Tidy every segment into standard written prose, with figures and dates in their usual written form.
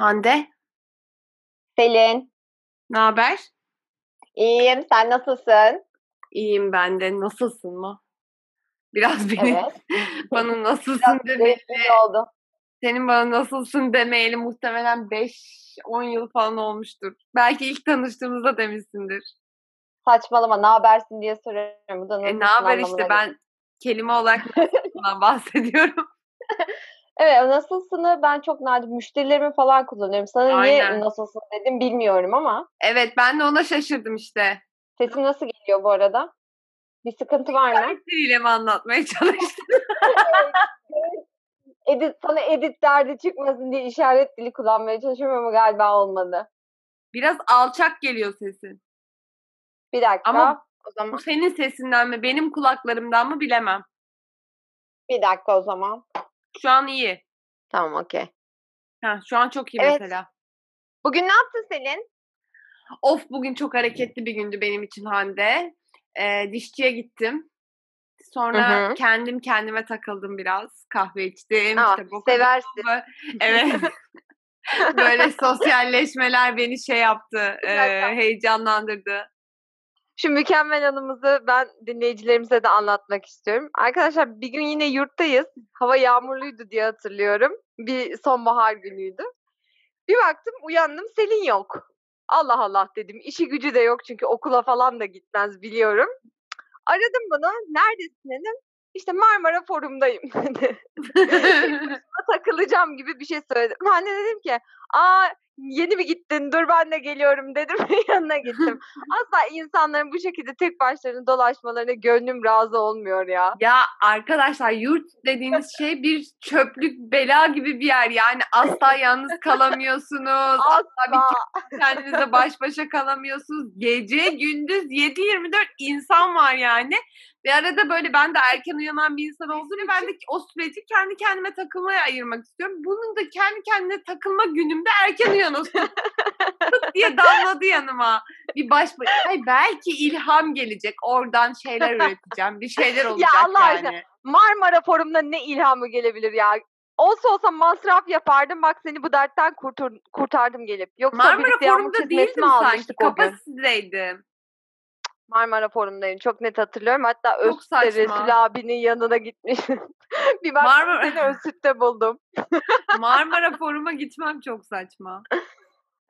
Hande. Selin. Ne haber? İyiyim. Sen nasılsın? İyiyim ben de. Nasılsın mı? Biraz beni bana nasılsın demeli. Oldu. Senin bana nasılsın demeyeli muhtemelen 5-10 yıl falan olmuştur. Belki ilk tanıştığımızda demişsindir. Saçmalama, ne habersin diye soruyorum. Ne haber işte gibi. Ben kelime olarak nasılsından bahsediyorum. Evet, nasılsını ben çok nadir müşterilerimi falan kullanıyorum. Sana aynen. Niye nasılsın dedim bilmiyorum ama. Evet, ben de ona şaşırdım işte. Sesim nasıl geliyor bu arada? Bir sıkıntı var mı? Müşteriyle mi anlatmaya çalıştım? Sana edit derdi çıkmasın diye işaret dili kullanmaya çalışıyorum ama galiba olmadı. Biraz alçak geliyor sesin. Bir dakika. Ama o zaman bu senin sesinden mi, benim kulaklarımdan mı bilemem. Bir dakika o zaman. Şu an iyi. Tamam, okey. Şu an çok iyi evet. Mesela. Bugün ne yaptın Selin? Of, bugün çok hareketli bir gündü benim için Hande. Dişçiye gittim. Sonra kendim kendime takıldım biraz. Kahve içtim. Aa, kitap okudum. Seversin. Evet. Böyle sosyalleşmeler beni şey yaptı. Heyecanlandırdı. Şu mükemmel anımızı ben dinleyicilerimize de anlatmak istiyorum. Arkadaşlar bir gün yine yurttayız. Hava yağmurluydu diye hatırlıyorum. Bir sonbahar günüydü. Bir baktım uyandım, Selin yok. Allah Allah dedim. İşi gücü de yok çünkü okula falan da gitmez biliyorum. Aradım bunu. Neredesin dedim. İşte Marmara Forum'dayım dedi. Takılacağım gibi bir şey söyledim. Ben de dedim ki yeni mi gittin? Dur ben de geliyorum dedim. Yanına gittim. Asla insanların bu şekilde tek başlarına dolaşmalarına gönlüm razı olmuyor ya. Ya arkadaşlar, yurt dediğiniz şey bir çöplük bela gibi bir yer. Yani asla yalnız kalamıyorsunuz. Asla kendinize baş başa kalamıyorsunuz. Gece gündüz 7-24 insan var yani. Bir arada böyle ben de erken uyanan bir insan olduğum için ben de o süreci kendi kendime takılmaya ayırmak istiyorum. Bunun da kendi kendine takılma günümde erken uyanıyorsun diye damladı yanıma. Bir belki ilham gelecek. Oradan şeyler üreteceğim. Bir şeyler olacak ya Allah yani. Aşkına, Marmara Forum'da ne ilhamı gelebilir ya? Olsa masraf yapardım. Bak seni bu dertten kurtardım gelip. Yoksa Marmara Forum'da değildim sanki. Kapasitedeydim. Marmara Forum'dayım. Çok net hatırlıyorum. Hatta Ösüt'te Resul abinin yanına gitmiştim. Bir bak seni Ösüt'te buldum. Marmara Forum'a gitmem çok saçma.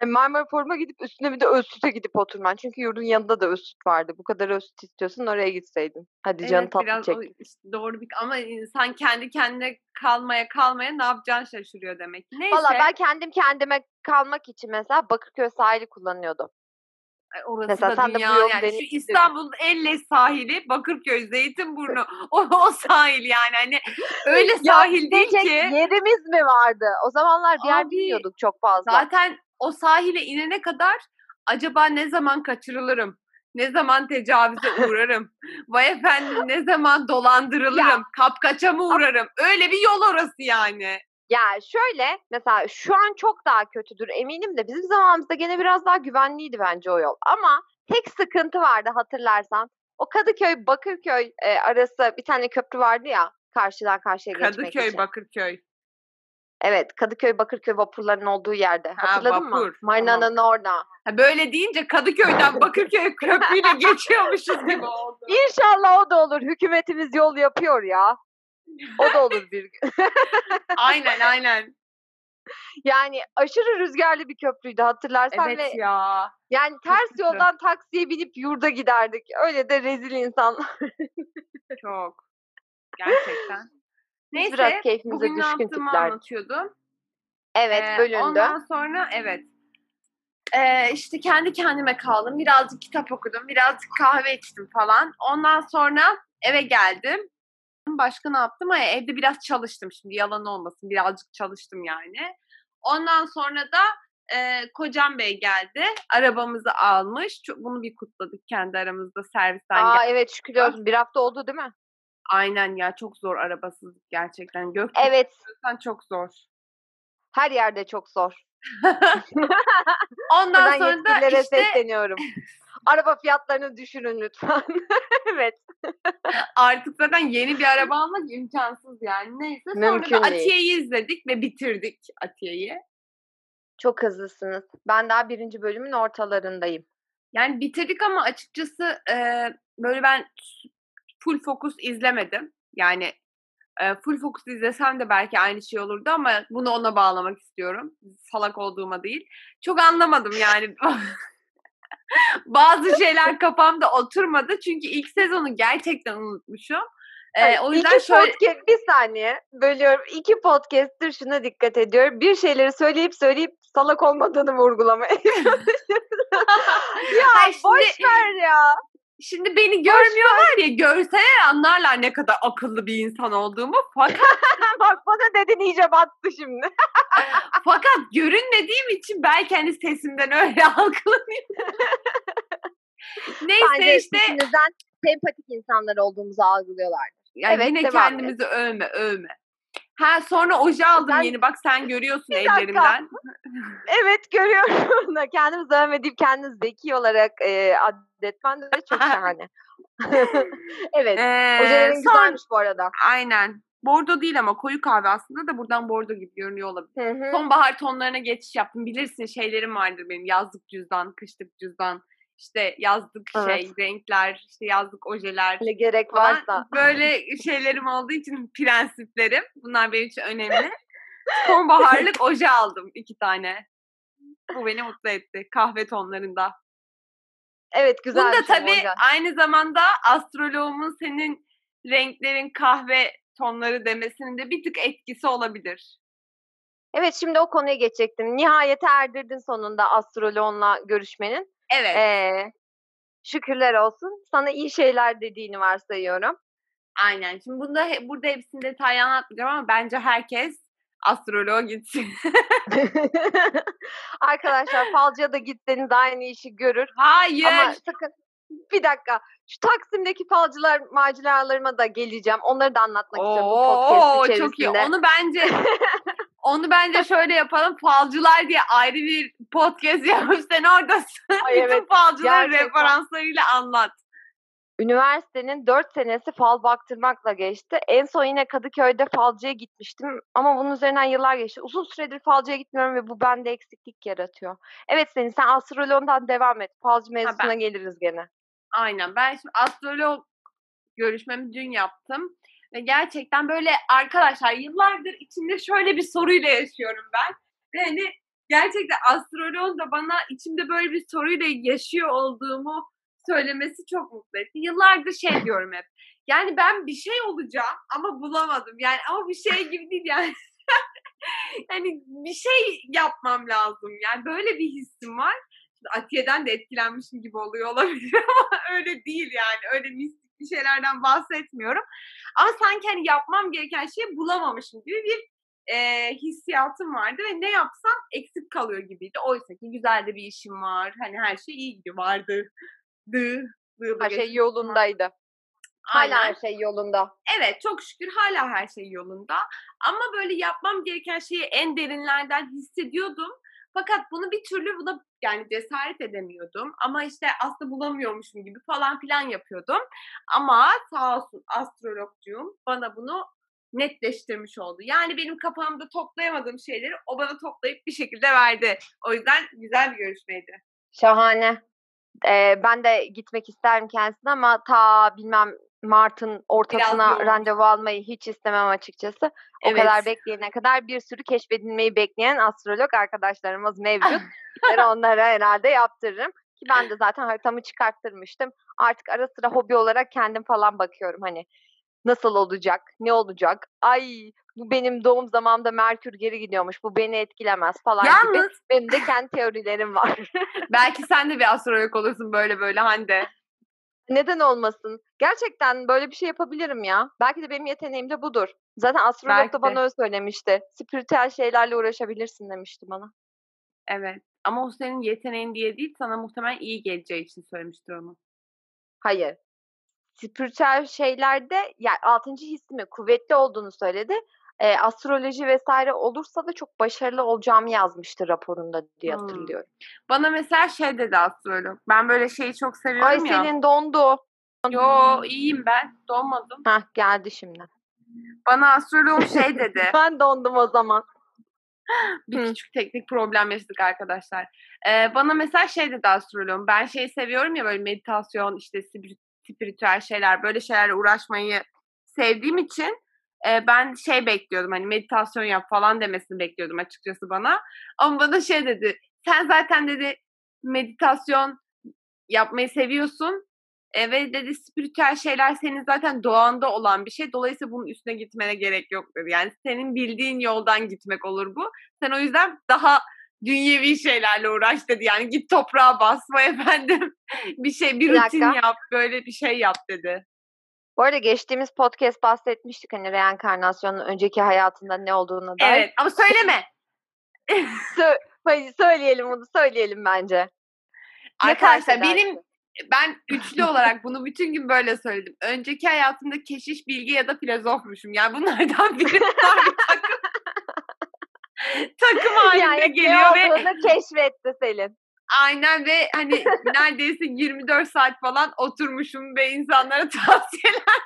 Marmara Forum'a gidip üstüne bir de Ösüt'e gidip oturman. Çünkü yurdun yanında da Ösüt vardı. Bu kadar Ösüt istiyorsan oraya gitseydin. Hadi evet, canı tatlı çek. İşte doğru bir... Ama insan kendi kendine kalmaya ne yapacağını şaşırıyor demek. Neyse. Valla ben kendim kendime kalmak için mesela Bakırköy sahili kullanıyordum. Orası mesela da dünya da yani şu İstanbul'un Elle sahili, Bakırköy, Zeytinburnu o sahil yani hani öyle sahil değil ki. Yerimiz mi vardı? O zamanlar bir yer bilmiyorduk çok fazla. Zaten o sahile inene kadar acaba ne zaman kaçırılırım? Ne zaman tecavüze uğrarım? Vay efendim, ne zaman dolandırılırım? Ya. Kapkaça mı uğrarım? Öyle bir yol orası yani. Ya şöyle mesela şu an çok daha kötüdür eminim de bizim zamanımızda gene biraz daha güvenliydi bence o yol. Ama tek sıkıntı vardı hatırlarsan. O Kadıköy-Bakırköy arası bir tane köprü vardı ya karşıdan karşıya geçmek için. Kadıköy-Bakırköy. Evet, Kadıköy-Bakırköy vapurlarının olduğu yerde. Hatırladın mı? Marina Ana orada. Böyle deyince Kadıköy'den Bakırköy köprüyle geçiyormuşuz gibi oldu. İnşallah o da olur. Hükümetimiz yol yapıyor ya. O da olur bir gün. Aynen. Yani aşırı rüzgarlı bir köprüydü hatırlarsan. Evet ve ya. Yani ters çok yoldan güzel. Taksiye binip yurda giderdik. Öyle de rezil insanlar. Çok. Gerçekten. Neyse biraz keyfimize bugün düşkün tiplerdi. Anlatıyordum. Evet bölündü. Ondan sonra evet. İşte kendi kendime kaldım. Birazcık kitap okudum. Birazcık kahve içtim falan. Ondan sonra eve geldim. Başka ne yaptım? Evde biraz çalıştım, şimdi yalan olmasın, birazcık çalıştım yani. Ondan sonra da kocam bey geldi, arabamızı almış. Bunu bir kutladık kendi aramızda, servisten geldi. Evet şükür olsun, bir hafta oldu değil mi? Aynen ya, çok zor arabasızlık gerçekten. Evet. Çok zor. Her yerde çok zor. Ondan sonra da işte sesleniyorum. Araba fiyatlarını düşürün lütfen. Evet. Artık zaten yeni bir araba almak imkansız yani. Neyse, sonra da Atiye'yi izledik ve bitirdik Atiye'yi. Çok hızlısınız. Ben daha 1. bölümün ortalarındayım. Yani bitirdik ama açıkçası böyle ben full fokus izlemedim. Yani full fokus izlesem de belki aynı şey olurdu ama bunu ona bağlamak istiyorum. Salak olduğuma değil. Çok anlamadım yani. Bazı şeyler kafamda oturmadı. Çünkü ilk sezonu gerçekten unutmuşum. O yüzden bir saniye bölüyorum. 2 podcast'tır şuna dikkat ediyorum. Bir şeyleri söyleyip salak olmadığını vurgulamaya. Ya boşver ya. Şimdi beni görmüyorlar ya, görseler anlarlar ne kadar akıllı bir insan olduğumu. Fakat bak bana dedin iyice battı şimdi. Fakat görünmediğim için belki hani sesimden öyle algılanıyor. Neyse bence işte. İçinizden sempatik insanlar olduğumuzu algılıyorlar. Yani evet, yine kendimizi övme. Ha sonra oje aldım yeni, bak sen görüyorsun ellerimden. Evet görüyorum da kendimizi övmeyip kendiniz zeki olarak adetmen de çok şahane. Evet ojelerin güzelmiş bu arada. Aynen. Bordo değil ama koyu kahve, aslında da buradan bordo gibi görünüyor olabilir. Hı-hı. Sonbahar tonlarına geçiş yaptım. Bilirsin şeylerim vardır benim, yazlık cüzdan, kışlık cüzdan. İşte yazlık renkler, işte yazlık ojeler. Ne gerek varsa. Böyle şeylerim olduğu için prensiplerim. Bunlar benim için önemli. Sonbaharlık oje aldım 2 tane. Bu beni mutlu etti. Kahve tonlarında. Evet güzel. Bunda tabii olacak. Aynı zamanda astroloğumun senin renklerin kahve tonları demesinin de bir tık etkisi olabilir. Evet şimdi o konuya geçecektim. Nihayet erdirdin sonunda astroloğunla görüşmenin. Evet. Şükürler olsun. Sana iyi şeyler dediğini varsayıyorum. Aynen. Şimdi burada hepsini detaylı anlatmayacağım ama bence herkes astroloğa gitsin. Arkadaşlar falcıya da gitseniz aynı işi görür. Hayır. Ama sakın. Bir dakika. Şu Taksim'deki falcılar maceralarıma da geleceğim. Onları da anlatmak istiyorum bu podcast içerisinde. Çok iyi. Onu bence şöyle yapalım. Falcılar diye ayrı bir podcast yapıp sen oradasın. Ay evet, bütün falcıların referanslarıyla anlat. Üniversitenin 4 senesi fal baktırmakla geçti. En son yine Kadıköy'de falcıya gitmiştim. Ama bunun üzerinden yıllar geçti. Uzun süredir falcıya gitmiyorum ve bu bende eksiklik yaratıyor. Evet Selin, sen astroloğundan devam et. Falcı mevzusuna geliriz gene. Aynen. Ben şimdi astrolog görüşmemi dün yaptım. Ve gerçekten böyle arkadaşlar yıllardır içimde şöyle bir soruyla yaşıyorum ben. Ve hani gerçekten astroloğun da bana içimde böyle bir soruyla yaşıyor olduğumu söylemesi çok mutlu etti. Yıllardır şey diyorum hep. Yani ben bir şey olacağım ama bulamadım. Yani ama bir şey gibi değil yani. Yani bir şey yapmam lazım. Yani böyle bir hissim var. Şimdi Atiye'den de etkilenmişim gibi oluyor olabilir ama öyle değil yani. Öyle mistik bir şeylerden bahsetmiyorum. Ama sanki hani yapmam gereken şeyi bulamamışım gibi bir hissiyatım vardı ve ne yapsam eksik kalıyor gibiydi. Oysa ki güzel de bir işim var. Hani her şey iyi gibi vardı. Her şey yolundaydı. Aynen. Hala her şey yolunda. Evet çok şükür hala her şey yolunda. Ama böyle yapmam gereken şeyi en derinlerden hissediyordum. Fakat bunu bir türlü yani cesaret edemiyordum. Ama işte aslında bulamıyormuşum gibi falan filan yapıyordum. Ama sağ olsun astrologcuğum bana bunu netleştirmiş oldu. Yani benim kafamda toplayamadığım şeyleri o bana toplayıp bir şekilde verdi. O yüzden güzel bir görüşmeydi. Şahane. Ben de gitmek isterim kendisine ama bilmem Mart'ın ortasına randevu almayı hiç istemem açıkçası. O kadar bekleyene kadar bir sürü keşfedilmeyi bekleyen astrolog arkadaşlarımız mevcut. Ben onlara herhalde yaptırırım. Ki ben de zaten haritamı çıkarttırmıştım. Artık ara sıra hobi olarak kendim falan bakıyorum hani. Nasıl olacak? Ne olacak? Ay bu benim doğum zamanımda Merkür geri gidiyormuş. Bu beni etkilemez falan gibi. Benim de kendi teorilerim var. Belki sen de bir astrolog olursun böyle Hande. Neden olmasın? Gerçekten böyle bir şey yapabilirim ya. Belki de benim yeteneğim de budur. Zaten astrolog da bana öyle söylemişti. Spiritüel şeylerle uğraşabilirsin demişti bana. Evet. Ama o senin yeteneğin diye değil, sana muhtemelen iyi geleceği için söylemiştir onu. Hayır. Spiritüel şeylerde yani 6. hissimin kuvvetli olduğunu söyledi. Astroloji vesaire olursa da çok başarılı olacağımı yazmıştı raporunda diye hatırlıyorum. Bana mesela şey dedi astrolog. Ben böyle şeyi çok seviyorum ya. Ay senin dondu. Yo iyiyim ben. Donmadım. Hah geldi şimdi. Bana astrolog şey dedi. Ben dondum o zaman. Bir küçük teknik problem yaşadık arkadaşlar. Bana mesela şey dedi astroloğum, ben şeyi seviyorum ya, böyle meditasyon, işte spiritüel şeyler, böyle şeylerle uğraşmayı sevdiğim için ben şey bekliyordum, hani meditasyon yap falan demesini bekliyordum açıkçası bana. Ama bana şey dedi, sen zaten dedi meditasyon yapmayı seviyorsun. Ve dedi spiritüel şeyler senin zaten doğanda olan bir şey. Dolayısıyla bunun üstüne gitmene gerek yok dedi. Yani senin bildiğin yoldan gitmek olur bu. Sen o yüzden daha dünyevi şeylerle uğraş dedi. Yani git toprağa basma efendim. bir rutin yap, böyle bir şey yap dedi. Bu arada geçtiğimiz podcast bahsetmiştik hani reenkarnasyonun önceki hayatında ne olduğuna dair. Evet ama söyleme. Söyleyelim bence. Arkadaşlar ben üçlü olarak bunu bütün gün böyle söyledim. Önceki hayatımda keşiş, bilge ya da filozofmuşum. Yani bunlardan biri takım halinde yani geliyor ve olduğunu keşfetti Selin. Aynen ve hani neredeyse 24 saat falan oturmuşum ve insanlara tavsiyeler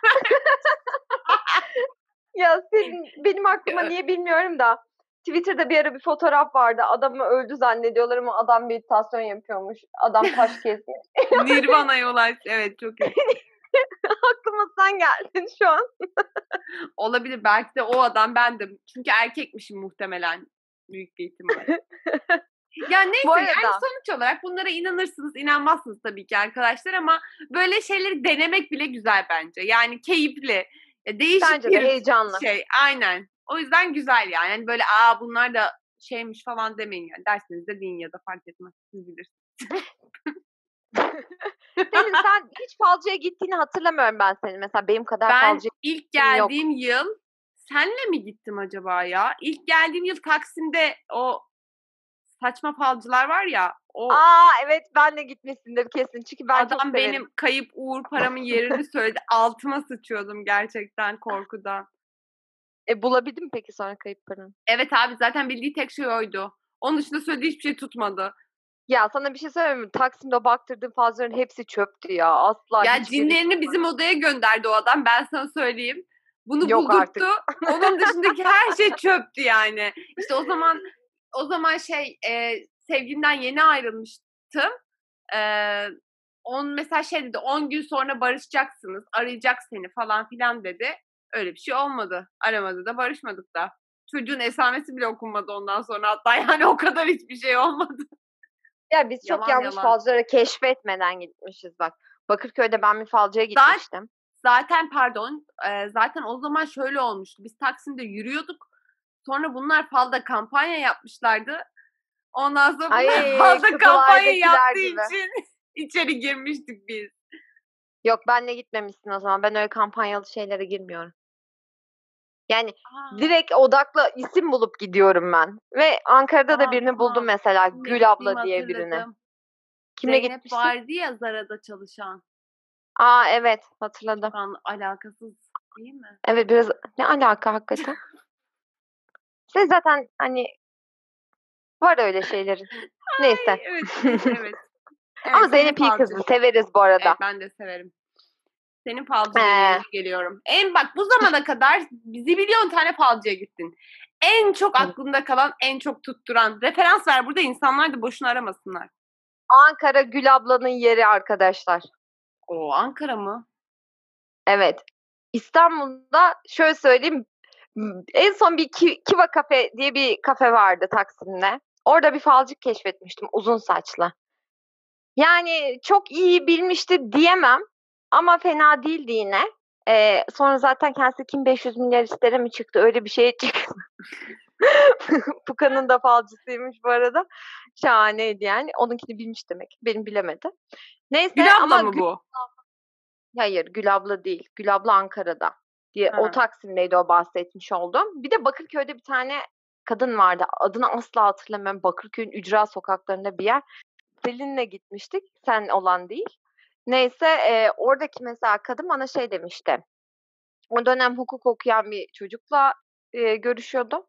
ya Selin, benim aklıma niye bilmiyorum da Twitter'da bir ara bir fotoğraf vardı. Adamı öldü zannediyorlar ama adam meditasyon yapıyormuş. Adam taş kesmiş. Nirvana yolay. Evet çok iyi. Aklıma sen geldin şu an. Olabilir. Belki de o adam bendim. Çünkü erkekmişim muhtemelen. Büyük bir ihtimalle. Yani neyse yani sonuç olarak bunlara inanırsınız, inanmazsınız tabii ki arkadaşlar ama böyle şeyleri denemek bile güzel bence. Yani keyifli. Değişik bence bir de heyecanlı. Şey. Aynen. O yüzden güzel yani. Yani böyle bunlar da şeymiş falan demeyin yani. Derseniz de deyin ya da fark etmez. Siz bilirsiniz. Selin sen hiç falcıya gittiğini hatırlamıyorum ben senin. Mesela benim kadar falcıya ilk geldiğim yok. Yıl senle mi gittim acaba ya? İlk geldiğim yıl Taksim'de o saçma falcılar var ya. O... evet ben de gitmişsindir kesin. Çünkü ben adam benim kayıp uğur paramın yerini söyledi. Altıma sıçıyordum gerçekten korkudan. Bulabildim peki sonra kayıp paranı? Evet abi zaten bildiği tek şey oydu. Onun dışında söylediği hiçbir şey tutmadı. Ya sana bir şey söyleyeyim mi? Taksim'de baktırdığım fazlaların hepsi çöptü ya. Asla. Ya cinlerini bizim odaya gönderdi o adam. Ben sana söyleyeyim. Bunu buldurttu. Onun dışındaki her şey çöptü yani. İşte o zaman sevgimden yeni ayrılmıştım. Mesela şey dedi 10 gün sonra barışacaksınız. Arayacak seni falan filan dedi. Öyle bir şey olmadı. Aramadı da barışmadık da. Çocuğun esamesi bile okunmadı ondan sonra hatta yani o kadar hiçbir şey olmadı. Ya biz çok yanlış falcılara keşfetmeden gitmişiz bak. Bakırköy'de ben bir falcıya gitmiştim. Zaten o zaman şöyle olmuştu. Biz Taksim'de yürüyorduk. Sonra bunlar falda kampanya yapmışlardı. Ondan sonra bunlar falda kampanya yaptığı için içeri girmiştik biz. Yok benle gitmemişsin o zaman. Ben öyle kampanyalı şeylere girmiyorum. Yani direkt odakla isim bulup gidiyorum ben. Ve Ankara'da da birini buldum mesela. Gül Abla diye birini. Kimle Zeynep gitmişsin? Zeynep vardı ya Zara'da çalışan. Evet hatırladım. Şu an alakasız değil mi? Evet biraz ne alaka hakikaten. Siz zaten hani var öyle şeylerin. Neyse. Evet. Evet, ama Zeynep iyi kızı. Severiz bu arada. Evet, ben de severim. Senin falcıya geliyorum. Bak bu zamana kadar zibilyon tane falcıya gittin. En çok aklında kalan, en çok tutturan. Referans ver burada insanlar da boşuna aramasınlar. Ankara Gül ablanın yeri arkadaşlar. Ankara mı? Evet. İstanbul'da şöyle söyleyeyim. En son bir Kiva Cafe diye bir kafe vardı Taksim'de. Orada bir falcı keşfetmiştim uzun saçlı. Yani çok iyi bilmişti diyemem ama fena değildi yine. Sonra zaten kendisi kim 500 milyar istere mi çıktı öyle bir şeye çıktı. Puka'nın da falcısıymış bu arada. Şahaneydi yani. Onunkini bilmiş demek. Benim bilemedi. Neyse, Gül abla ama mı bu? Hayır Gül abla değil. Gül abla Ankara'da. Diye, o Taksim'deydi o bahsetmiş oldum. Bir de Bakırköy'de bir tane kadın vardı. Adını asla hatırlamıyorum. Bakırköy'ün ücra sokaklarında bir yer. Selin'le gitmiştik. Sen olan değil. Neyse oradaki mesela kadın bana şey demişti. O dönem hukuk okuyan bir çocukla görüşüyordum.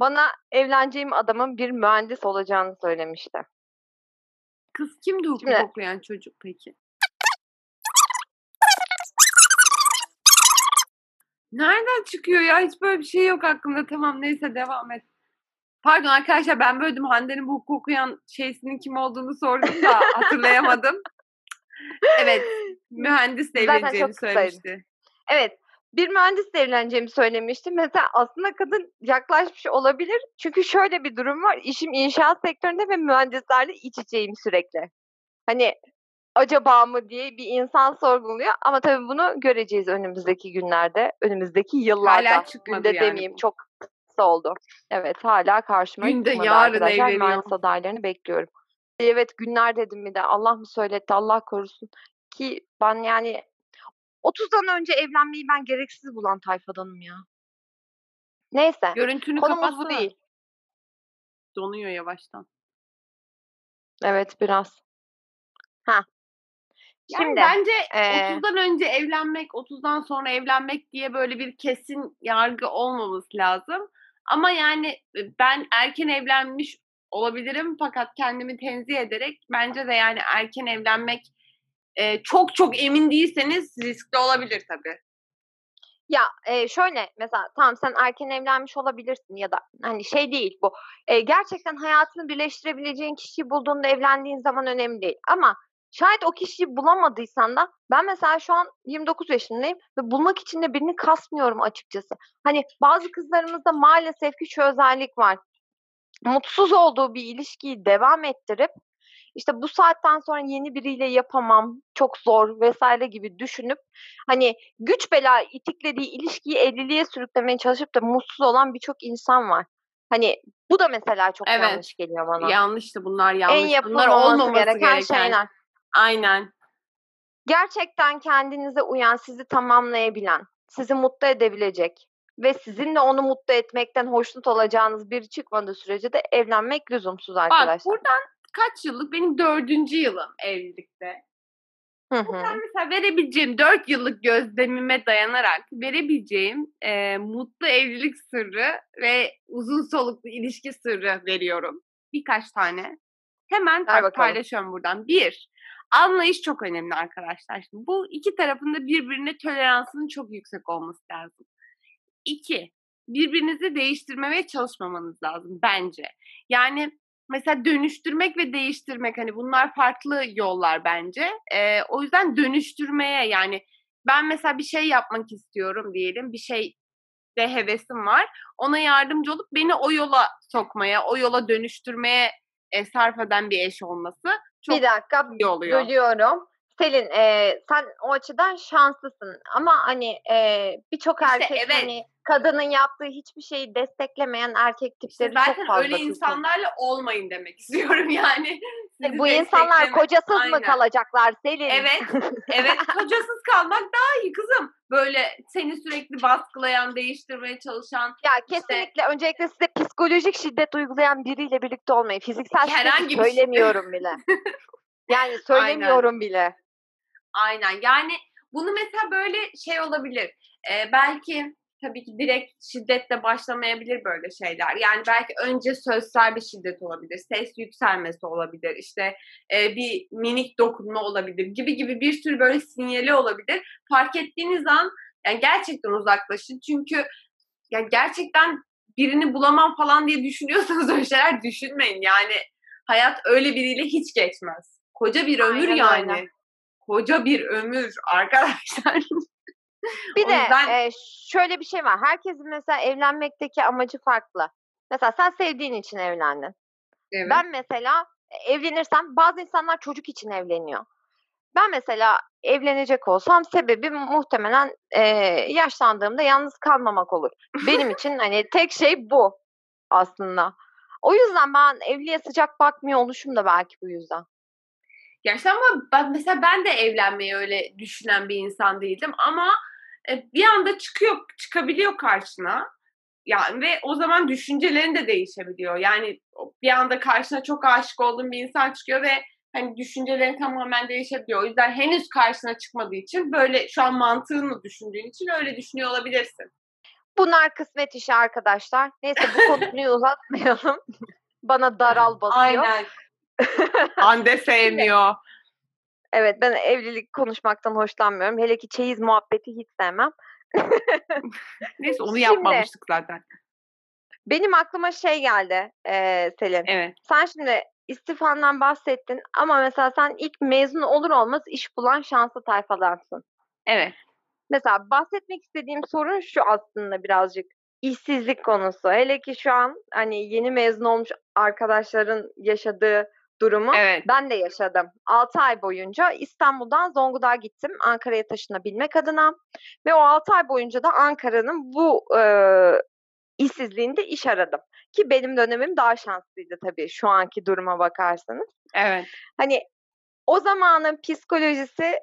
Bana evleneceğim adamın bir mühendis olacağını söylemişti. Kız kimdi hukuk okuyan çocuk peki? Nereden çıkıyor ya? Hiç böyle bir şey yok aklımda. Tamam neyse devam et. Pardon arkadaşlar, ben böldüm. Hande'nin bu hukuk okuyan şeysinin kim olduğunu sordum da hatırlayamadım. Evet, mühendisle evleneceğimi söylemişti. Evet, bir mühendisle evleneceğimi söylemişti. Mesela aslında kadın yaklaşmış olabilir. Çünkü şöyle bir durum var. İşim inşaat sektöründe ve mühendislerle iç içeyim sürekli. Hani acaba mı diye bir insan sorguluyor. Ama tabii bunu göreceğiz önümüzdeki günlerde, önümüzdeki yıllarda. Hala çıkmadı yani. Demeyeyim, çok kısa oldu. Evet, hala karşıma çıkmadı arkadaşlar. Mühendis adaylarını bekliyorum. Evet, günler dedim bir de. Allah mı söyletti, Allah korusun. Ki ben yani 30'dan önce evlenmeyi ben gereksiz bulan tayfadanım ya. Neyse. Görüntünü kapatsana. Bu değil. Donuyor yavaştan. Evet, biraz. Ha. Yani şimdi bence 30'dan önce evlenmek, 30'dan sonra evlenmek diye böyle bir kesin yargı olmaması lazım. Ama yani ben erken evlenmiş olabilirim fakat kendimi tenzih ederek bence de yani erken evlenmek çok çok emin değilseniz riskli olabilir tabii. Ya şöyle mesela tamam sen erken evlenmiş olabilirsin ya da hani şey değil bu. Gerçekten hayatını birleştirebileceğin kişiyi bulduğunda evlendiğin zaman önemli değil. Ama şayet o kişiyi bulamadıysan da ben mesela şu an 29 yaşındayım ve bulmak için de birini kasmıyorum açıkçası. Hani bazı kızlarımızda maalesef ki şu özellik var. Mutsuz olduğu bir ilişkiyi devam ettirip işte bu saatten sonra yeni biriyle yapamam, çok zor vesaire gibi düşünüp hani güç bela itiklediği ilişkiyi evliliğe sürüklemeye çalışıp da mutsuz olan birçok insan var. Hani bu da mesela çok yanlış geliyor bana. Yanlıştı bunlar, yanlış. En yapılmaması olmaması gereken şeyler. Aynen. Gerçekten kendinize uyan, sizi tamamlayabilen, sizi mutlu edebilecek ve sizin de onu mutlu etmekten hoşnut olacağınız biri çıkmadığı sürece de evlenmek lüzumsuz arkadaşlar. Bak buradan kaç yıllık, benim 4. yılım evlilikte. Buradan mesela verebileceğim 4 yıllık gözlemime dayanarak verebileceğim mutlu evlilik sırrı ve uzun soluklu ilişki sırrı veriyorum. Birkaç tane. Hemen paylaşıyorum buradan. 1. Anlayış çok önemli arkadaşlar. Şimdi bu iki tarafın da birbirine toleransının çok yüksek olması lazım. 2. Birbirinizi değiştirmemeye çalışmamanız lazım bence. Yani mesela dönüştürmek ve değiştirmek, hani bunlar farklı yollar bence. O yüzden dönüştürmeye, yani ben mesela bir şey yapmak istiyorum diyelim. Bir şeyde hevesim var. Ona yardımcı olup beni o yola sokmaya, o yola dönüştürmeye sarf eden bir eş olması çok iyi oluyor. Görüyorum. Selin sen o açıdan şanslısın ama hani birçok erkek işte, hani kadının yaptığı hiçbir şeyi desteklemeyen erkek tipleri işte çok fazla. Zaten öyle insanlarla olmayın demek istiyorum yani. Bu insanlar kocasız mı kalacaklar Selin? Evet, evet, kocasız kalmak daha iyi kızım. Böyle seni sürekli baskılayan, değiştirmeye çalışan. Ya kesinlikle işte, öncelikle size psikolojik şiddet uygulayan biriyle birlikte olmayın. Fiziksel şiddet söylemiyorum bile. Yani söylemiyorum bile. Aynen. Yani bunu mesela böyle şey olabilir. Belki tabii ki direkt şiddetle başlamayabilir böyle şeyler. Yani belki önce sözsel bir şiddet olabilir. Ses yükselmesi olabilir. İşte bir minik dokunma olabilir gibi bir sürü böyle sinyali olabilir. Fark ettiğiniz an yani gerçekten uzaklaşın. Çünkü yani gerçekten birini bulamam falan diye düşünüyorsanız öyle şeyler düşünmeyin. Yani hayat öyle biriyle hiç geçmez. Koca bir ömür aynen. Koca bir ömür arkadaşlar. Bir de şöyle bir şey var. Herkesin mesela evlenmekteki amacı farklı. Mesela sen sevdiğin için evlendin. Evet. Ben mesela evlenirsem, bazı insanlar çocuk için evleniyor. Ben mesela evlenecek olsam sebebi muhtemelen yaşlandığımda yalnız kalmamak olur. Benim için hani tek şey bu aslında. O yüzden ben evliliğe sıcak bakmıyor oluşum da belki bu yüzden. Gerçekten ama mesela ben de evlenmeyi öyle düşünen bir insan değildim ama bir anda çıkabiliyor karşına. Yani ve o zaman düşüncelerin de değişebiliyor. Yani bir anda karşına çok aşık olduğun bir insan çıkıyor ve hani düşüncelerin tamamen değişebiliyor. O yüzden henüz karşına çıkmadığı için böyle şu an mantığını düşündüğün için öyle düşünüyor olabilirsin. Bunlar kısmet işi arkadaşlar. Neyse bu konuyu uzatmayalım. Bana daral basıyor. Aynen. Hande sevmiyor. Evet, ben evlilik konuşmaktan hoşlanmıyorum. Hele ki çeyiz muhabbeti hiç sevmem. Neyse onu yapmamıştık zaten. Benim aklıma şey geldi Selin. Evet. Sen şimdi istifandan bahsettin ama mesela sen ilk mezun olur olmaz iş bulan şanslı tayfadansın. Evet. Mesela bahsetmek istediğim sorun şu aslında birazcık. İşsizlik konusu. Hele ki şu an hani yeni mezun olmuş arkadaşların yaşadığı durumu ben de yaşadım. 6 ay boyunca İstanbul'dan Zonguldak'a gittim Ankara'ya taşınabilmek adına ve o 6 ay boyunca da Ankara'nın bu işsizliğinde iş aradım. Ki benim dönemim daha şanslıydı tabii şu anki duruma bakarsanız. Evet. Hani o zamanın psikolojisi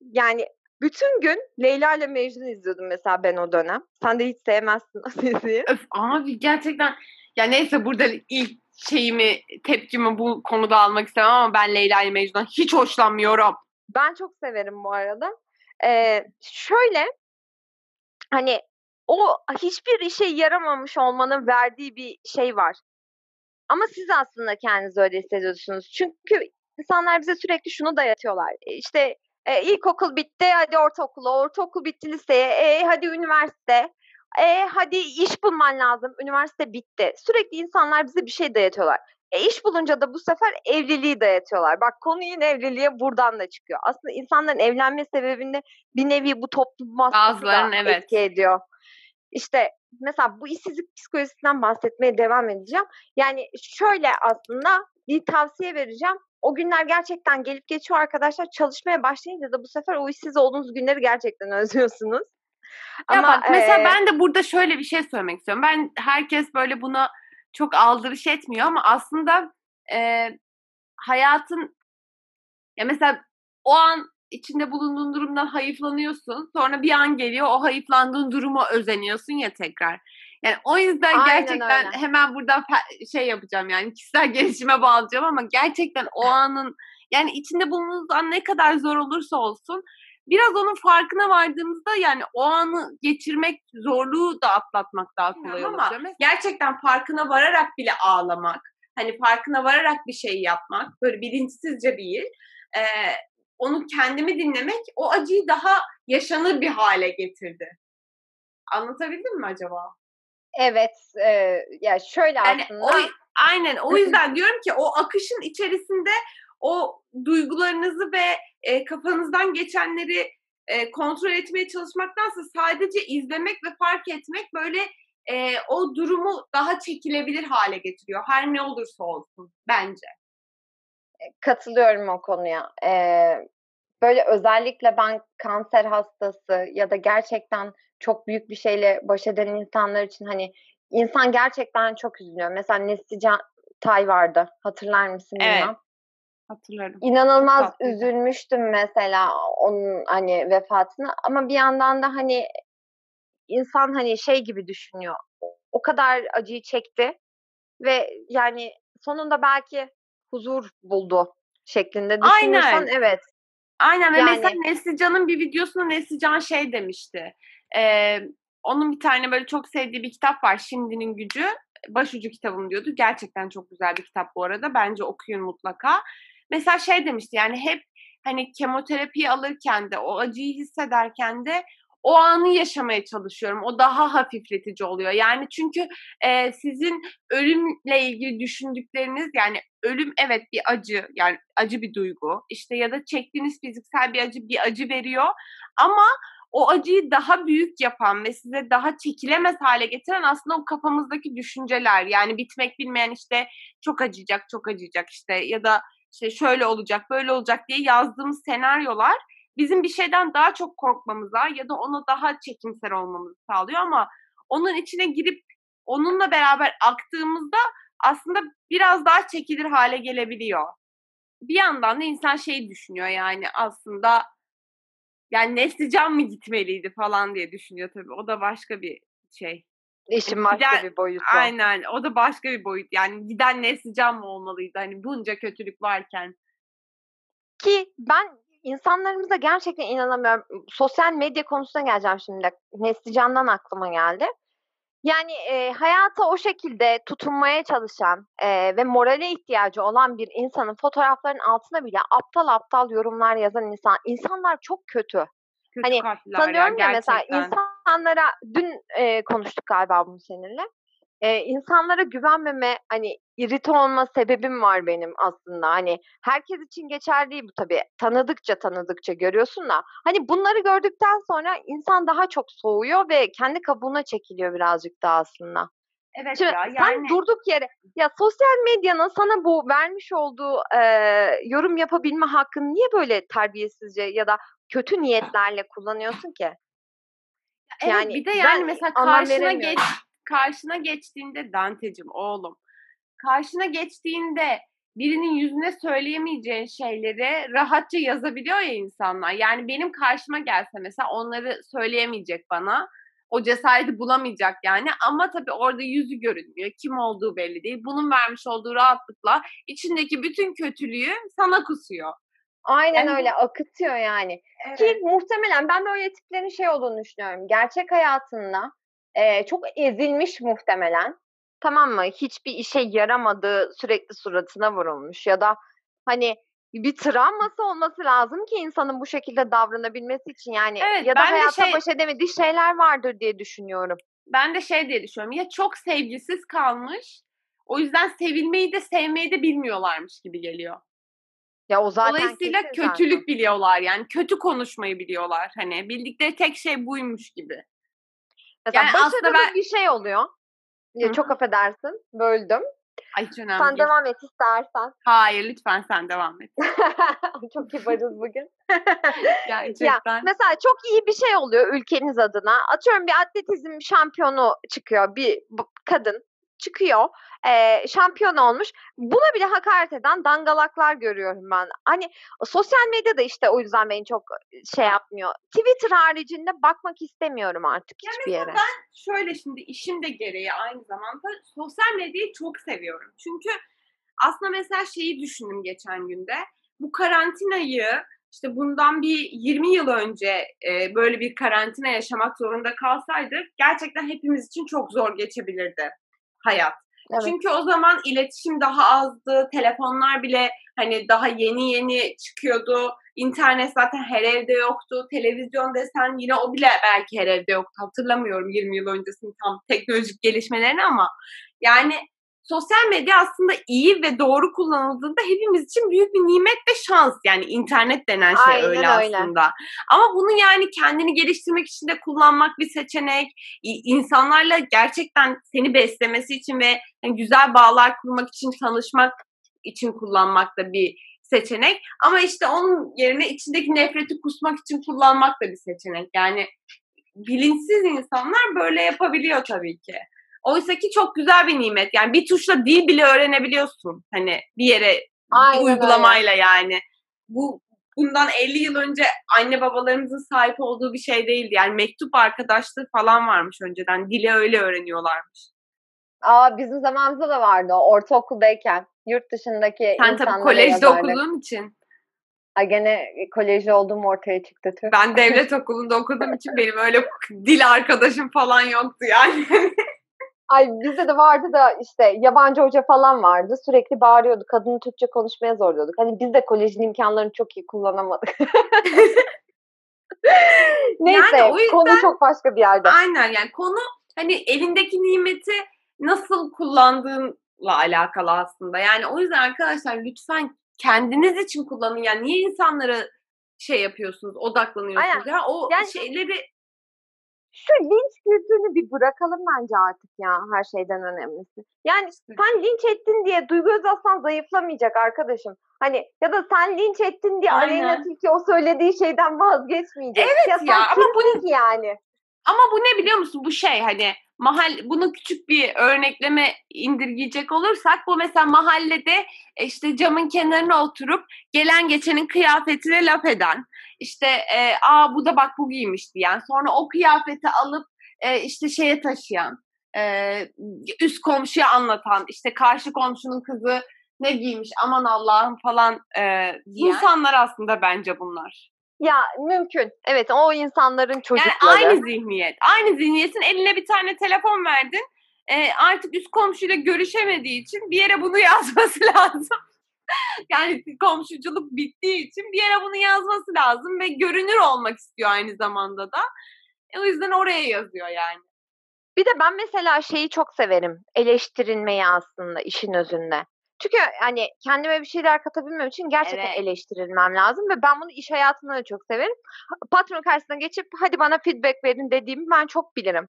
yani bütün gün Leyla ile Mecnun izliyordum mesela ben o dönem. Sen de hiç sevmezsin o diziyi. Öf abi gerçekten ya neyse burada ilk tepkimi bu konuda almak istemem ama ben Leyla ile Mecnun'dan hiç hoşlanmıyorum. Ben çok severim bu arada. Şöyle hani o hiçbir işe yaramamış olmanın verdiği bir şey var. Ama siz aslında kendiniz öyle hissediyorsunuz. Çünkü insanlar bize sürekli şunu dayatıyorlar. İşte ilkokul bitti, hadi ortaokula, ortaokul bitti liseye, hadi üniversite, hadi iş bulman lazım, üniversite bitti. Sürekli insanlar bize bir şey dayatıyorlar. İş bulunca da bu sefer evliliği dayatıyorlar. Bak konu yine evliliğe buradan da çıkıyor. Aslında insanların evlenme sebebinde bir nevi bu toplum baskısı da etki ediyor. İşte mesela bu işsizlik psikolojisinden bahsetmeye devam edeceğim. Yani şöyle aslında bir tavsiye vereceğim. O günler gerçekten gelip geçiyor arkadaşlar. Çalışmaya başlayınca da bu sefer o işsiz olduğunuz günleri gerçekten özlüyorsunuz. Ama bak, mesela ben de burada şöyle bir şey söylemek istiyorum. Ben herkes böyle buna çok aldırış etmiyor ama aslında hayatın ya mesela o an içinde bulunduğun durumdan hayıflanıyorsun. Sonra bir an geliyor o hayıflandığın duruma özeniyorsun ya tekrar. Yani o yüzden aynen gerçekten öyle. Hemen buradan şey yapacağım yani kişisel gelişime bağlayacağım ama gerçekten o anın yani içinde bulunduğunuz an ne kadar zor olursa olsun biraz onun farkına vardığımızda yani o anı geçirmek zorluğu da atlatmak daha kolay olur. Ama gerçekten farkına vararak bile ağlamak hani farkına vararak bir şey yapmak böyle bilinçsizce değil onu kendimi dinlemek o acıyı daha yaşanır bir hale getirdi. Anlatabildim mi acaba? Evet, ya şöyle aslında. Yani o yüzden diyorum ki o akışın içerisinde o duygularınızı ve kafanızdan geçenleri kontrol etmeye çalışmaktansa sadece izlemek ve fark etmek böyle o durumu daha çekilebilir hale getiriyor. Her ne olursa olsun bence. Katılıyorum o konuya. Böyle özellikle ben kanser hastası ya da gerçekten çok büyük bir şeyle baş eden insanlar için hani insan gerçekten çok üzülüyor. Mesela Neslican Tay vardı. Hatırlar mısın? Evet. Bilmem. Hatırlarım. İnanılmaz hatırladım. Üzülmüştüm mesela onun hani vefatına ama bir yandan da hani insan hani şey gibi düşünüyor. O kadar acıyı çekti ve yani sonunda belki huzur buldu şeklinde düşünürsen aynen. Evet. Aynen ve yani, mesela Neslican'ın bir videosunda Neslican şey demişti. Onun bir tane böyle çok sevdiği bir kitap var. Şimdinin Gücü. Başucu kitabım diyordu. Gerçekten çok güzel bir kitap bu arada. Bence okuyun mutlaka. Mesela şey demişti yani hep hani kemoterapi alırken de o acıyı hissederken de o anı yaşamaya çalışıyorum. O daha hafifletici oluyor. Yani çünkü sizin ölümle ilgili düşündükleriniz yani ölüm evet bir acı yani acı bir duygu işte ya da çektiğiniz fiziksel bir acı veriyor ama o acıyı daha büyük yapan ve size daha çekilemez hale getiren aslında o kafamızdaki düşünceler yani bitmek bilmeyen işte çok acıyacak çok acıyacak işte ya da işte şöyle olacak böyle olacak diye yazdığımız senaryolar bizim bir şeyden daha çok korkmamıza ya da ona daha çekimser olmamızı sağlıyor ama onun içine girip onunla beraber aktığımızda aslında biraz daha çekilir hale gelebiliyor. Bir yandan da insan şey düşünüyor yani aslında yani Neslican mı gitmeliydi falan diye düşünüyor tabii. O da başka bir şey. İşin başka bir boyutu. Aynen o da başka bir boyut. Yani giden Neslican mı olmalıydı? Hani bunca kötülük varken. Ki ben İnsanlarımıza gerçekten inanamıyorum. Sosyal medya konusuna geleceğim şimdi. Neslican'dan aklıma geldi. Yani hayata o şekilde tutunmaya çalışan ve morale ihtiyacı olan bir insanın fotoğraflarının altına bile aptal aptal yorumlar yazan insanlar çok kötü. Hani sanıyorum ya mesela insanlara dün konuştuk galiba bunu seninle. İnsanlara güvenmeme, hani irite olma sebebim var benim aslında. Hani herkes için geçerli değil bu tabii. Tanıdıkça görüyorsun da. Hani bunları gördükten sonra insan daha çok soğuyor ve kendi kabuğuna çekiliyor birazcık da aslında. Evet. Şimdi ya, yani sen durduk yere ya sosyal medyanın sana bu vermiş olduğu yorum yapabilme hakkını niye böyle terbiyesizce ya da kötü niyetlerle kullanıyorsun ki? Evet, yani bir de yani mesela karşına geçtiğinde Danteciğim oğlum, karşına geçtiğinde birinin yüzüne söyleyemeyeceğin şeyleri rahatça yazabiliyor ya insanlar. Yani benim karşıma gelse mesela onları söyleyemeyecek bana. O cesareti bulamayacak yani. Ama tabii orada yüzü görünmüyor. Kim olduğu belli değil. Bunun vermiş olduğu rahatlıkla içindeki bütün kötülüğü sana kusuyor. Aynen yani, öyle akıtıyor yani. Evet. Ki muhtemelen ben böyle tiplerin şey olduğunu düşünüyorum. Gerçek hayatında çok ezilmiş muhtemelen. Tamam mı? Hiçbir işe yaramadığı sürekli suratına vurulmuş ya da hani bir travması olması lazım ki insanın bu şekilde davranabilmesi için yani evet, ya da hayatta baş edemediği şeyler vardır diye düşünüyorum. Ben de diye düşünüyorum. Ya çok sevgisiz kalmış. O yüzden sevilmeyi de sevmeyi de bilmiyorlarmış gibi geliyor. Ya o zaten dolayısıyla kötülük zaten biliyorlar yani. Kötü konuşmayı biliyorlar. Hani bildikleri tek şey buymuş gibi. Mesela yani aslında bir şey oluyor. Ya çok affedersin. Böldüm. Ay, sen değil. Devam et istersen. Hayır, lütfen sen devam et. Çok kibarız bugün. Gerçekten. Ya, mesela çok iyi bir şey oluyor ülkeniz adına. Atıyorum bir atletizm şampiyonu çıkıyor. Bir kadın çıkıyor. Şampiyon olmuş. Buna bile hakaret eden dangalaklar görüyorum ben. Hani sosyal medyada işte o yüzden beni çok yapmıyor. Twitter haricinde bakmak istemiyorum artık ya hiçbir yere. Ben şöyle şimdi işim de gereği aynı zamanda sosyal medyayı çok seviyorum. Çünkü aslında mesela şeyi düşündüm geçen günde. Bu karantinayı işte bundan bir 20 yıl önce böyle bir karantina yaşamak zorunda kalsaydık gerçekten hepimiz için çok zor geçebilirdi hayat. Evet. Çünkü o zaman iletişim daha azdı, telefonlar bile hani daha yeni çıkıyordu, internet zaten her evde yoktu, televizyon desen yine o bile belki her evde yoktu, hatırlamıyorum 20 yıl öncesinin tam teknolojik gelişmelerini ama yani sosyal medya aslında iyi ve doğru kullanıldığında hepimiz için büyük bir nimet ve şans yani internet denen şey. Aynen öyle aslında. Ama bunu yani kendini geliştirmek için de kullanmak bir seçenek, insanlarla gerçekten seni beslemesi için ve güzel bağlar kurmak için, tanışmak için kullanmak da bir seçenek. Ama işte onun yerine içindeki nefreti kusmak için kullanmak da bir seçenek. Yani bilinçsiz insanlar böyle yapabiliyor tabii ki. Oysa ki çok güzel bir nimet. Yani bir tuşla dil bile öğrenebiliyorsun. Hani bir yere bir uygulamayla yani. Bundan 50 yıl önce anne babalarımızın sahip olduğu bir şey değildi. Yani mektup arkadaşlığı falan varmış önceden. Dili öyle öğreniyorlarmış. Aa, bizim zamanımızda da vardı o ortaokuldayken. Yurt dışındaki sen tabii kolejde okuduğun için. Ay, gene kolejde olduğum ortaya çıktı. Tüm. Ben devlet okulunda okuduğum için benim öyle dil arkadaşım falan yoktu yani. Ay, bizde de vardı da işte yabancı hoca falan vardı. Sürekli bağırıyordu. Kadını Türkçe konuşmaya zorluyorduk. Hani biz de kolejin imkanlarını çok iyi kullanamadık. Neyse yani o yüzden, konu çok başka bir yerde. Aynen yani konu hani elindeki nimeti nasıl kullandığınla alakalı aslında. Yani o yüzden arkadaşlar lütfen kendiniz için kullanın. Yani niye insanlara yapıyorsunuz, odaklanıyorsunuz? Aynen. Ya o yani şeyleri... Şu linç kültürünü bir bırakalım bence artık ya, her şeyden önemlisi. Yani sen linç ettin diye Duygu Özasan zayıflamayacak arkadaşım. Hani ya da sen linç ettin diye Arena Türkiye o söylediği şeyden vazgeçmeyecek. Evet ya ama bu yani. Ama bu ne biliyor musun? Bu hani bunu küçük bir örnekleme indirgeyecek olursak bu mesela mahallede işte camın kenarına oturup gelen geçenin kıyafetine laf eden, işte bu da bak bu giymiş diyen, sonra o kıyafeti alıp işte taşıyan, üst komşuya anlatan, işte karşı komşunun kızı ne giymiş aman Allah'ım falan insanlar aslında bence bunlar. Ya mümkün. Evet, o insanların çocukları. Yani aynı zihniyet. Aynı zihniyetin eline bir tane telefon verdin. Artık üst komşuyla görüşemediği için bir yere bunu yazması lazım. Yani komşuculuk bittiği için bir yere bunu yazması lazım ve görünür olmak istiyor aynı zamanda da. O yüzden oraya yazıyor yani. Bir de ben mesela şeyi çok severim. Eleştirilmeyi aslında işin özünde. Çünkü hani kendime bir şeyler katabilmem için gerçekten eleştirilmem lazım ve ben bunu iş hayatında da çok severim. Patron karşısına geçip hadi bana feedback verin dediğimi ben çok bilirim.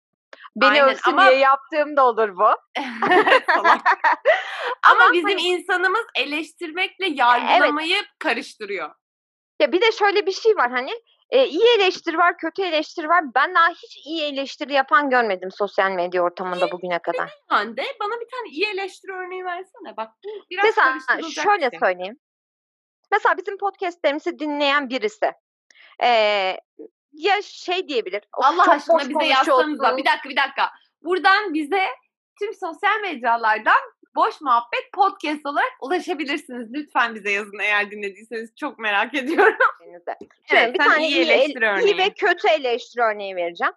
Beni ölsün diye yaptığım da olur bu. Ama bizim insanımız eleştirmekle yargılamayı karıştırıyor. Ya bir de şöyle bir şey var hani iyi eleştiri var, kötü eleştiri var. Ben daha hiç iyi eleştiri yapan görmedim sosyal medya ortamında bugüne kadar. Hande, bana bir tane iyi eleştiri örneği versene. Bak, biraz mesela şöyle söyleyeyim. Mesela bizim podcastlerimizi dinleyen birisi. Ya şey diyebilir. Allah aşkına bize yazsanıza. Bir dakika. Buradan bize tüm sosyal mecralardan Boş Muhabbet Podcast olarak ulaşabilirsiniz. Lütfen bize yazın eğer dinlediyseniz. Çok merak ediyorum. Evet, bir tane iyi ve kötü eleştiri örneği vereceğim.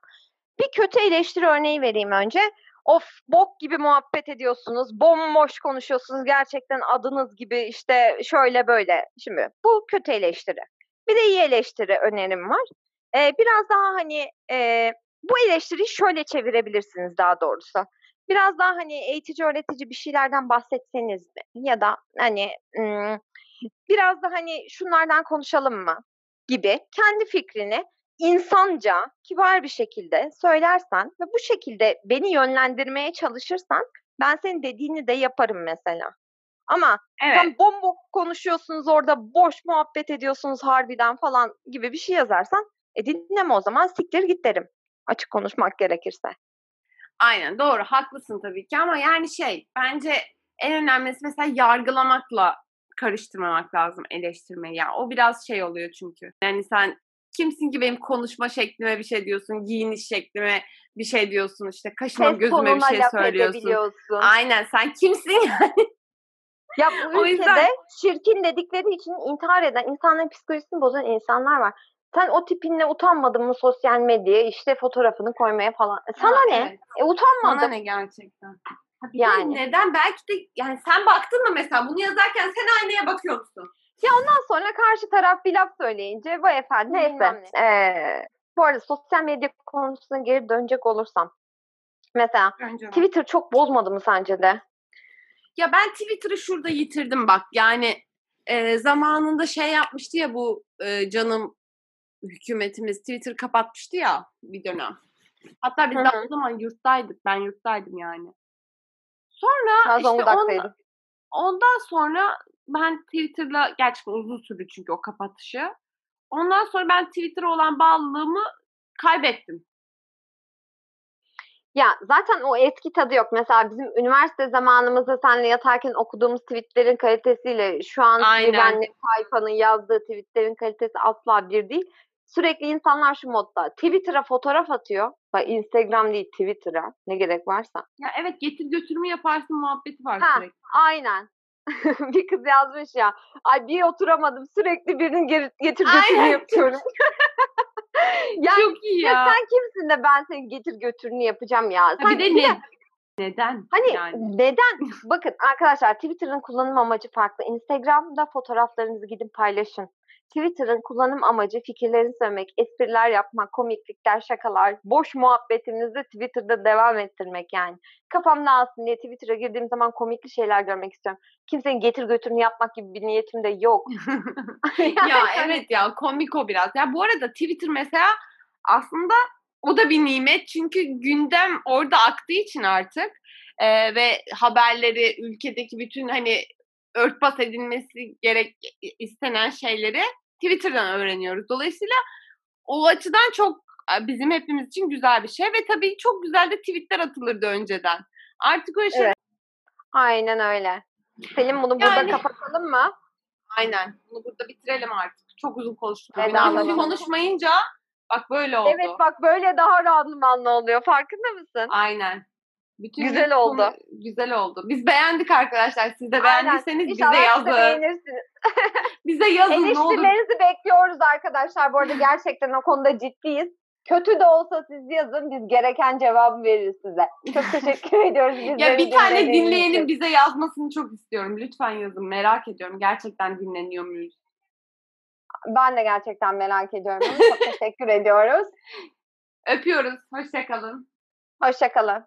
Bir kötü eleştiri örneği vereyim önce. Of, bok gibi muhabbet ediyorsunuz. Bomboş konuşuyorsunuz. Gerçekten adınız gibi işte şöyle böyle. Şimdi bu kötü eleştiri. Bir de iyi eleştiri önerim var. Biraz daha hani bu eleştiriyi şöyle çevirebilirsiniz daha doğrusu. Biraz daha hani eğitici, öğretici bir şeylerden bahsetseniz mi? Ya da hani biraz da hani şunlardan konuşalım mı? Gibi kendi fikrini insanca, kibar bir şekilde söylersen ve bu şekilde beni yönlendirmeye çalışırsan ben senin dediğini de yaparım mesela. Ama sen bomba konuşuyorsunuz orada, boş muhabbet ediyorsunuz harbiden falan gibi bir şey yazarsan dinleme o zaman, siktir git derim. Açık konuşmak gerekirse. Aynen, doğru, haklısın tabii ki ama yani bence en önemlisi mesela yargılamakla karıştırmamak lazım eleştirmeyi. Yani o biraz oluyor çünkü. Yani sen kimsin ki benim konuşma şeklime bir şey diyorsun, giyiniş şeklime bir şey diyorsun, işte kaşıma gözüme bir şey söylüyorsun. Aynen, sen kimsin yani? Ya bu ülkede yüzden... şirkin dedikleri için intihar eden, insanların psikolojisini bozan insanlar var. Sen o tipinle utanmadın mı sosyal medyaya işte fotoğrafını koymaya falan? Sana ne? Evet. Utanmadın. Sana ne gerçekten? Yani neden? Belki de yani sen baktın mı mesela bunu yazarken sen aynaya bakıyor musun? Ya ondan sonra karşı taraf bir laf söyleyince bu efendim. Neyse. Bu arada sosyal medya konusuna geri dönecek olursam. Mesela Twitter çok bozmadı mı sence de? Ya ben Twitter'ı şurada yitirdim bak. Yani zamanında yapmıştı ya bu canım hükümetimiz Twitter kapatmıştı ya bir dönem. Hatta biz daha o zaman yurttaydık. Ben yurttaydım yani. Sonra ondan sonra ben Twitter'la gerçekten uzun sürdü çünkü o kapatışı. Ondan sonra ben Twitter'a olan bağlılığımı kaybettim. Ya zaten o eski tadı yok. Mesela bizim üniversite zamanımızda seninle yatarken okuduğumuz tweetlerin kalitesiyle şu an güvenli sayfanın yazdığı tweetlerin kalitesi asla bir değil. Sürekli insanlar şu modda. Twitter'a fotoğraf atıyor. Instagram değil, Twitter'a. Ne gerek varsa. Ya evet, getir götürümü yaparsın muhabbeti var sürekli. Aynen. Bir kız yazmış ya. Ay bir oturamadım. Sürekli birinin getir götürümü yapıyorum. Yani, çok iyi ya. Sen kimsin de ben senin getir götürünü yapacağım ya. Sen, neden? Hani neden? Bakın arkadaşlar, Twitter'ın kullanım amacı farklı. Instagram'da fotoğraflarınızı gidip paylaşın. Twitter'ın kullanım amacı fikirlerini söylemek, espriler yapmak, komiklikler, şakalar, boş muhabbetimizi Twitter'da devam ettirmek yani. Kafam dağılsın diye Twitter'a girdiğim zaman komikli şeyler görmek istiyorum. Kimsenin getir götürünü yapmak gibi bir niyetim de yok. Komik o biraz. Ya bu arada Twitter mesela aslında o da bir nimet çünkü gündem orada aktığı için artık ve haberleri, ülkedeki bütün hani örtbas edilmesi istenen şeyleri Twitter'dan öğreniyoruz. Dolayısıyla o açıdan çok bizim hepimiz için güzel bir şey ve tabii çok güzel de tweetler atılırdı önceden. Artık öyle şey. Evet. Aynen öyle. Selin, bunu burada kapatalım mı? Aynen. Bunu burada bitirelim artık. Çok uzun konuştuk. Artık konuşmayınca bak böyle oldu. Evet bak, böyle daha rahatlımanlı oluyor. Farkında mısın? Aynen. Güzel oldu. Güzel oldu. Biz beğendik arkadaşlar. Siz de beğendiyseniz bize yazın. Bize yazın. Eleştirilerinizi bekliyoruz arkadaşlar. Bu arada gerçekten o konuda ciddiyiz. Kötü de olsa siz yazın. Biz gereken cevabı veririz size. Çok teşekkür ediyoruz. Ya bir tane dinleyenin bize yazmasını çok istiyorum. Lütfen yazın. Merak ediyorum. Gerçekten dinleniyor muyuz? Ben de gerçekten merak ediyorum. Çok teşekkür ediyoruz. Öpüyoruz. Hoşça kalın. Hoşça kalın.